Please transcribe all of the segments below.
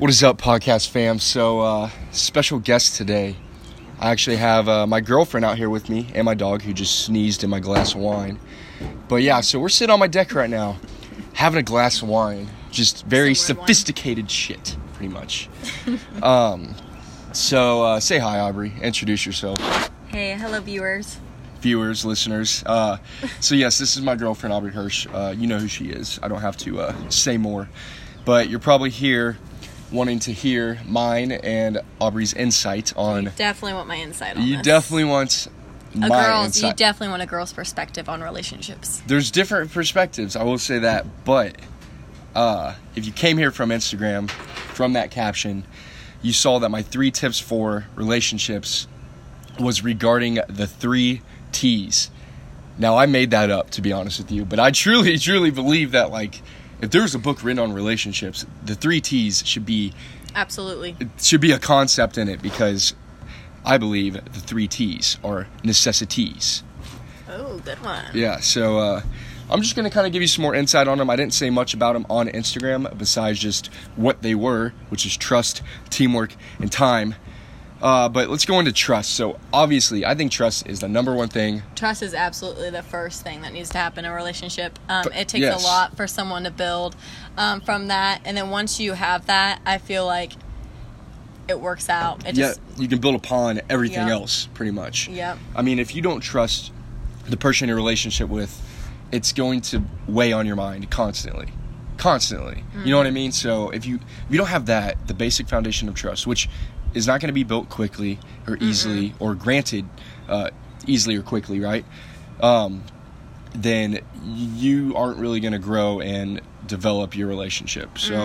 What is up, podcast fam? So, special guest today. I actually have my girlfriend out here with me and my dog who just sneezed in my glass of wine. But yeah, so we're sitting on my deck right now, having a glass of wine. Just very sophisticated wine. Shit, pretty much. So, say hi, Aubrey. Introduce yourself. Hey, hello, viewers, listeners. So yes, this is my girlfriend, Aubrey Hirsch. You know who she is. I don't have to say more. But you're probably here wanting to hear mine and Aubrey's insight on... You definitely want my insight on this. You definitely want a girl's perspective on relationships. There's different perspectives, I will say that. But if you came here from Instagram, from that caption, you saw that my 3 tips for relationships was regarding the 3 T's. Now, I made that up, to be honest with you. But I truly, truly believe that, like... If there's a book written on relationships, the 3 T's should be... Absolutely. It should be a concept in it, because I believe the 3 T's are necessities. Oh, good one. Yeah, so I'm just going to kind of give you some more insight on them. I didn't say much about them on Instagram besides just what they were, which is trust, teamwork, and time. But let's go into trust. So, obviously, I think trust is the number one thing. Trust is absolutely the first thing that needs to happen in a relationship. It takes a lot for someone to build from that. And then once you have that, I feel like it works out. You can build upon everything else, pretty much. Yep. I mean, if you don't trust the person you're in a relationship with, it's going to weigh on your mind constantly. Mm-hmm. You know what I mean? So, if you don't have that, the basic foundation of trust, which... is not going to be built quickly or easily or granted easily or quickly, right? Then you aren't really going to grow and develop your relationship. So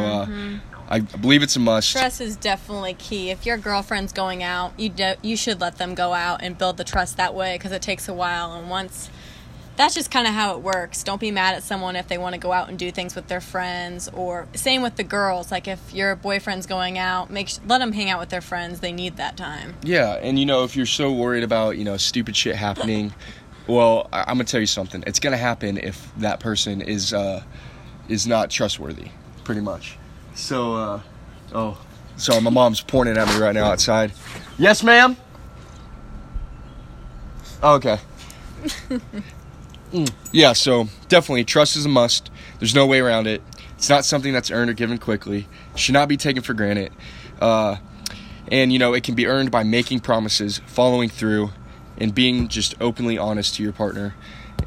I believe it's a must. Trust is definitely key. If your girlfriend's going out, you should let them go out and build the trust that way, because it takes a while. And once... That's just kind of how it works. Don't be mad at someone if they want to go out and do things with their friends, or same with the girls. Like if your boyfriend's going out, let them hang out with their friends. They need that time. Yeah, and if you're so worried about stupid shit happening, well, I'm gonna tell you something. It's gonna happen if that person is not trustworthy, pretty much. So, sorry, my mom's pointing at me right now outside. Yes, ma'am. Oh, okay. Yeah, so definitely trust is a must. There's no way around it. It's not something that's earned or given quickly. It should not be taken for granted. And, it can be earned by making promises, following through, and being just openly honest to your partner.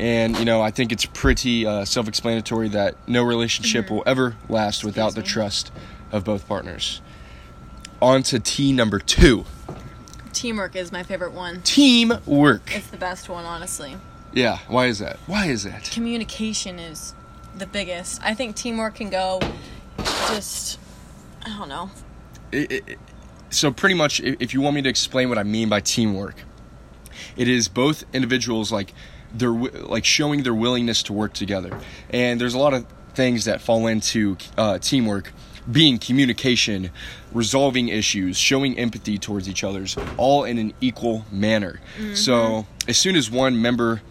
And, I think it's pretty self-explanatory that no relationship will ever last without the trust of both partners. On to T number 2. Teamwork is my favorite one. Teamwork. It's the best one, honestly. Yeah, why is that? Communication is the biggest. I think teamwork can go just, I don't know. So pretty much, if you want me to explain what I mean by teamwork, it is both individuals they're like showing their willingness to work together. And there's a lot of things that fall into teamwork, being communication, resolving issues, showing empathy towards each other's, all in an equal manner. Mm-hmm. So as soon as one member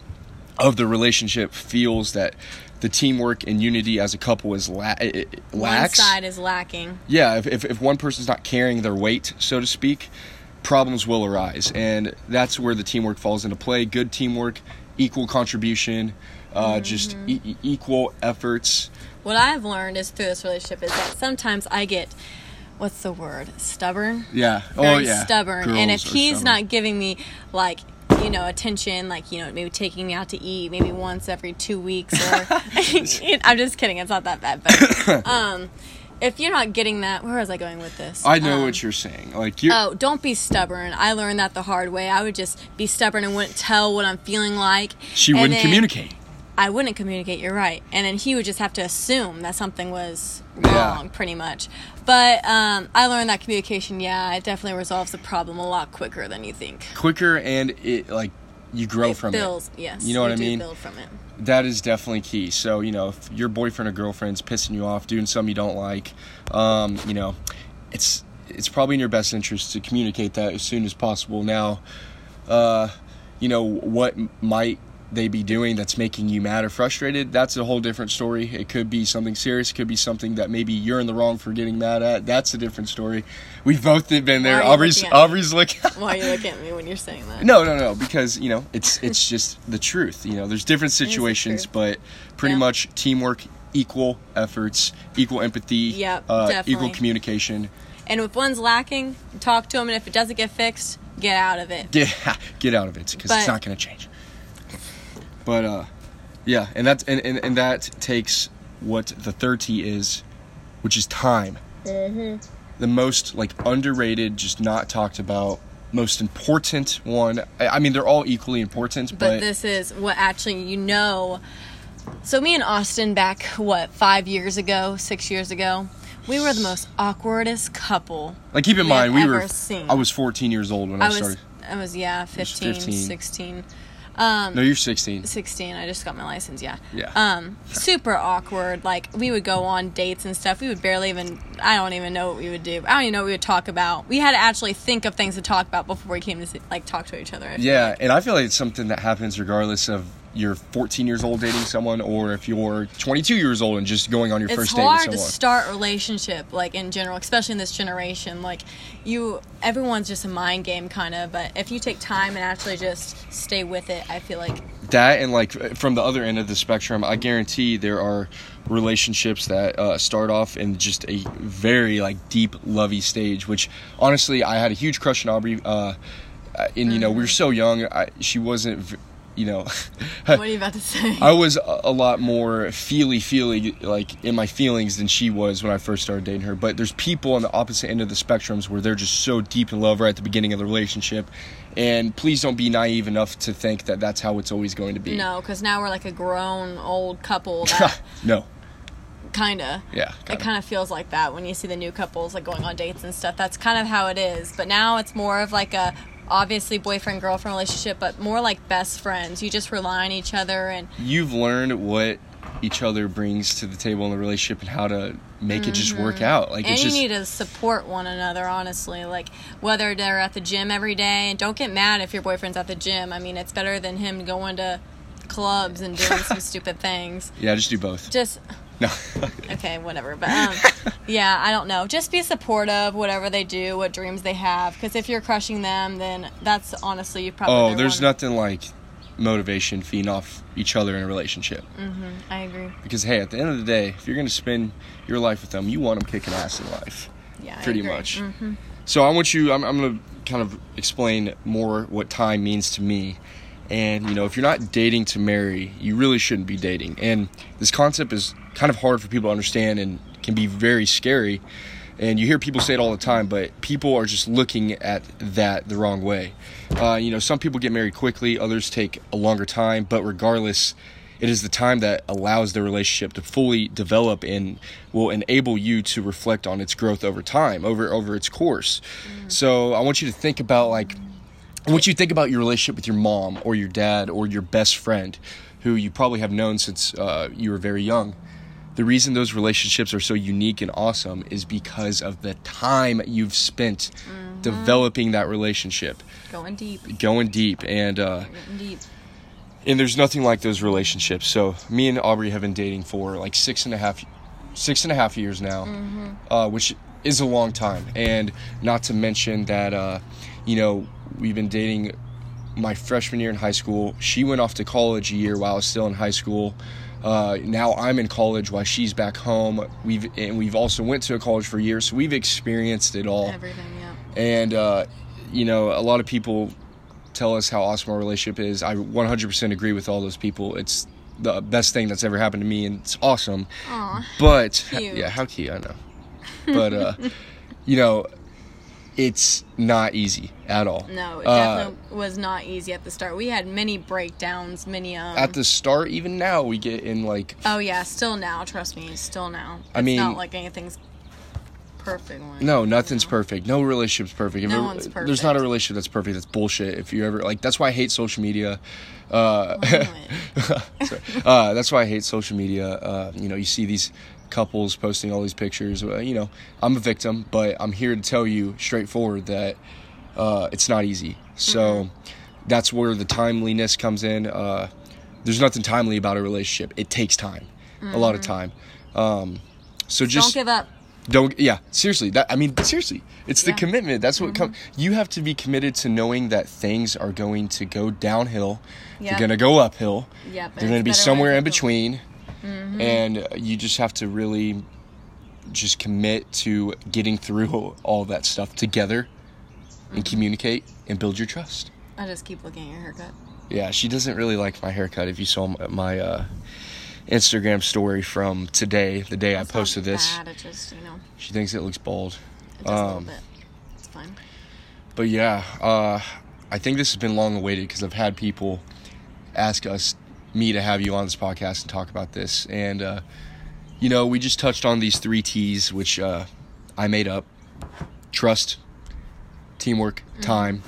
of the relationship feels that the teamwork and unity as a couple is lacks. One side is lacking. Yeah, if one person's not carrying their weight, so to speak, problems will arise. And that's where the teamwork falls into play. Good teamwork, equal contribution, just equal efforts. What I've learned is through this relationship is that sometimes I get... What's the word? Stubborn? Yeah. Stubborn. Girls and if he's not giving me, attention, maybe taking me out to eat maybe once every 2 weeks or... I'm just kidding. It's not that bad. But if you're not getting that... Where was I going with this? I know what you're saying. Don't be stubborn. I learned that the hard way. I would just be stubborn and wouldn't tell what I'm feeling like. She wouldn't communicate. I wouldn't communicate, you're right. And then he would just have to assume that something was wrong, pretty much. But I learned that communication, it definitely resolves the problem a lot quicker than you think. Quicker, and it, you grow from it. It builds, yes. You know what I mean? You build from it. That is definitely key. So, if your boyfriend or girlfriend's pissing you off, doing something you don't like, it's probably in your best interest to communicate that as soon as possible. Now, what might they be doing that's making you mad or frustrated, that's a whole different story. It could be something serious. It could be something that maybe you're in the wrong for getting mad at. That's a different story. We've both been there. Aubrey's looking at me. Why are you looking at me when you're saying that? No. Because, you know, it's just the truth. You know, there's different situations, but pretty much teamwork, equal efforts, equal empathy, equal communication. And if one's lacking, talk to them. And if it doesn't get fixed, get out of it. Get out of it because it's not going to change. But, and that takes what the third T is, which is time. Mm-hmm. The most, underrated, just not talked about, most important one. I mean, they're all equally important. But this is what actually, So me and Austin back, 6 years ago, we were the most awkwardest couple. Keep in mind, I was 14 years old when I started. I was 15. 16. No, you're 16. 16. I just got my license, yeah. Super awkward. We would go on dates and stuff. We would barely even... I don't even know what we would do. I don't even know what we would talk about. We had to actually think of things to talk about before we came to, talk to each other. Yeah, and I feel like it's something that happens regardless of you're 14 years old dating someone or if you're 22 years old and just going on your first date with someone. It's hard to start relationship, in general, especially in this generation. Everyone's just a mind game, kind of. But if you take time and actually just stay with it, I feel like... That and, from the other end of the spectrum, I guarantee there are relationships that start off in just a very, deep, lovey stage, which, honestly, I had a huge crush on Aubrey. We were so young. She wasn't... What are you about to say? I was a lot more feely, in my feelings than she was when I first started dating her. But there's people on the opposite end of the spectrums where they're just so deep in love right at the beginning of the relationship. And please don't be naive enough to think that that's how it's always going to be. No, because now we're a grown, old couple. That no. Kind of. Yeah. Kinda. It kind of feels like that when you see the new couples, going on dates and stuff. That's kind of how it is. But now it's more of a... obviously boyfriend-girlfriend relationship, but more best friends. You just rely on each other. And you've learned what each other brings to the table in the relationship and how to make it just work out. Need to support one another, honestly. Whether they're at the gym every day. And don't get mad if your boyfriend's at the gym. I mean, it's better than him going to clubs and doing some stupid things. Yeah, just do both. Just... No. Okay, whatever. But, I don't know. Just be supportive, whatever they do, what dreams they have. Because if you're crushing them, then that's honestly you probably... Oh, there's nothing like motivation feeding off each other in a relationship. Mm-hmm. I agree. Because, hey, at the end of the day, if you're going to spend your life with them, you want them kicking ass in life. Yeah, pretty much. Mm-hmm. So I want you... I'm going to kind of explain more what time means to me. And, if you're not dating to marry, you really shouldn't be dating. And this concept is kind of hard for people to understand and can be very scary. And you hear people say it all the time, but people are just looking at that the wrong way. Some people get married quickly, others take a longer time, but regardless, it is the time that allows the relationship to fully develop and will enable you to reflect on its growth over time, over its course. Mm. So I want you to think about once you think about your relationship with your mom or your dad or your best friend, who you probably have known since you were very young, the reason those relationships are so unique and awesome is because of the time you've spent developing that relationship. Going deep. And there's nothing like those relationships. So me and Aubrey have been dating for 6.5 years now, which is a long time. And not to mention that, we've been dating my freshman year in high school. She went off to college a year while I was still in high school. Now I'm in college while she's back home. We've also went to a college for a year, so we've experienced it all. Everything, yeah. And, a lot of people tell us how awesome our relationship is. I 100% agree with all those people. It's the best thing that's ever happened to me, and it's awesome. Aw, but, cute. Yeah, how cute, I know. But, it's not easy at all. No, it definitely was not easy at the start. We had many breakdowns, many... At the start, even now, we get in Oh, yeah, still now. Trust me, still now. It's not like anything's perfect. No, nothing's perfect. No relationship's perfect. No one's perfect. There's not a relationship that's perfect. That's bullshit. If you ever... that's why I hate social media. That's why I hate social media. You see these... couples posting all these pictures. I'm a victim, but I'm here to tell you straightforward that it's not easy. So that's where the timeliness comes in. there's nothing timely about a relationship. It takes time, a lot of time. So just don't give up. Yeah, seriously. Seriously, it's the commitment. That's what comes. You have to be committed to knowing that things are going to go downhill. Yep. They're going to go uphill. Yep, they're going to be somewhere in between. Mm-hmm. And you just have to really just commit to getting through all that stuff together and communicate and build your trust. I just keep looking at your haircut. Yeah, she doesn't really like my haircut. If you saw my Instagram story from today, the day I posted this. Bad. It just, you know. She thinks it looks bald. It does a little bit. It's fine. But yeah, I think this has been long awaited because I've had people ask me to have you on this podcast and talk about this. And, you know, we just touched on these 3 T's, which I made up. Trust, teamwork, time.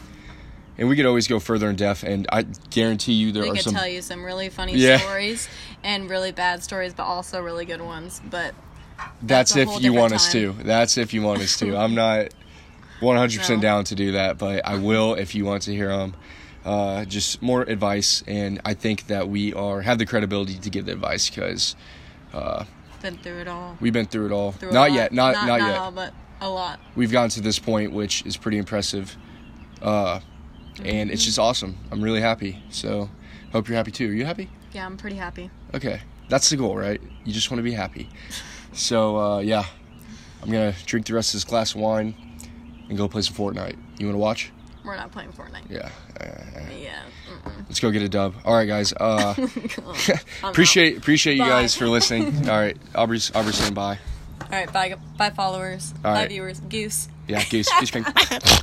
And we could always go further in depth, and I guarantee you there are some... We could tell you some really funny stories and really bad stories, but also really good ones, but... That's if you want us to. That's if you want us to. I'm not 100% down to do that, but I will if you want to hear them. Just more advice, and I think that we have the credibility to give the advice, because... been through it all. We've been through it all. Not yet. Not yet. All, but a lot. We've gotten to this point, which is pretty impressive. And it's just awesome. I'm really happy. So, hope you're happy too. Are you happy? Yeah, I'm pretty happy. Okay. That's the goal, right? You just want to be happy. So, yeah. I'm going to drink the rest of this glass of wine and go play some Fortnite. You want to watch? We're not playing Fortnite. Yeah. Yeah. Mm-mm. Let's go get a dub. All right, guys. Appreciate you guys for listening. All right. Aubrey's saying bye. All right. Bye, followers. All right. Bye, viewers. Goose. Yeah, goose. Goose pink.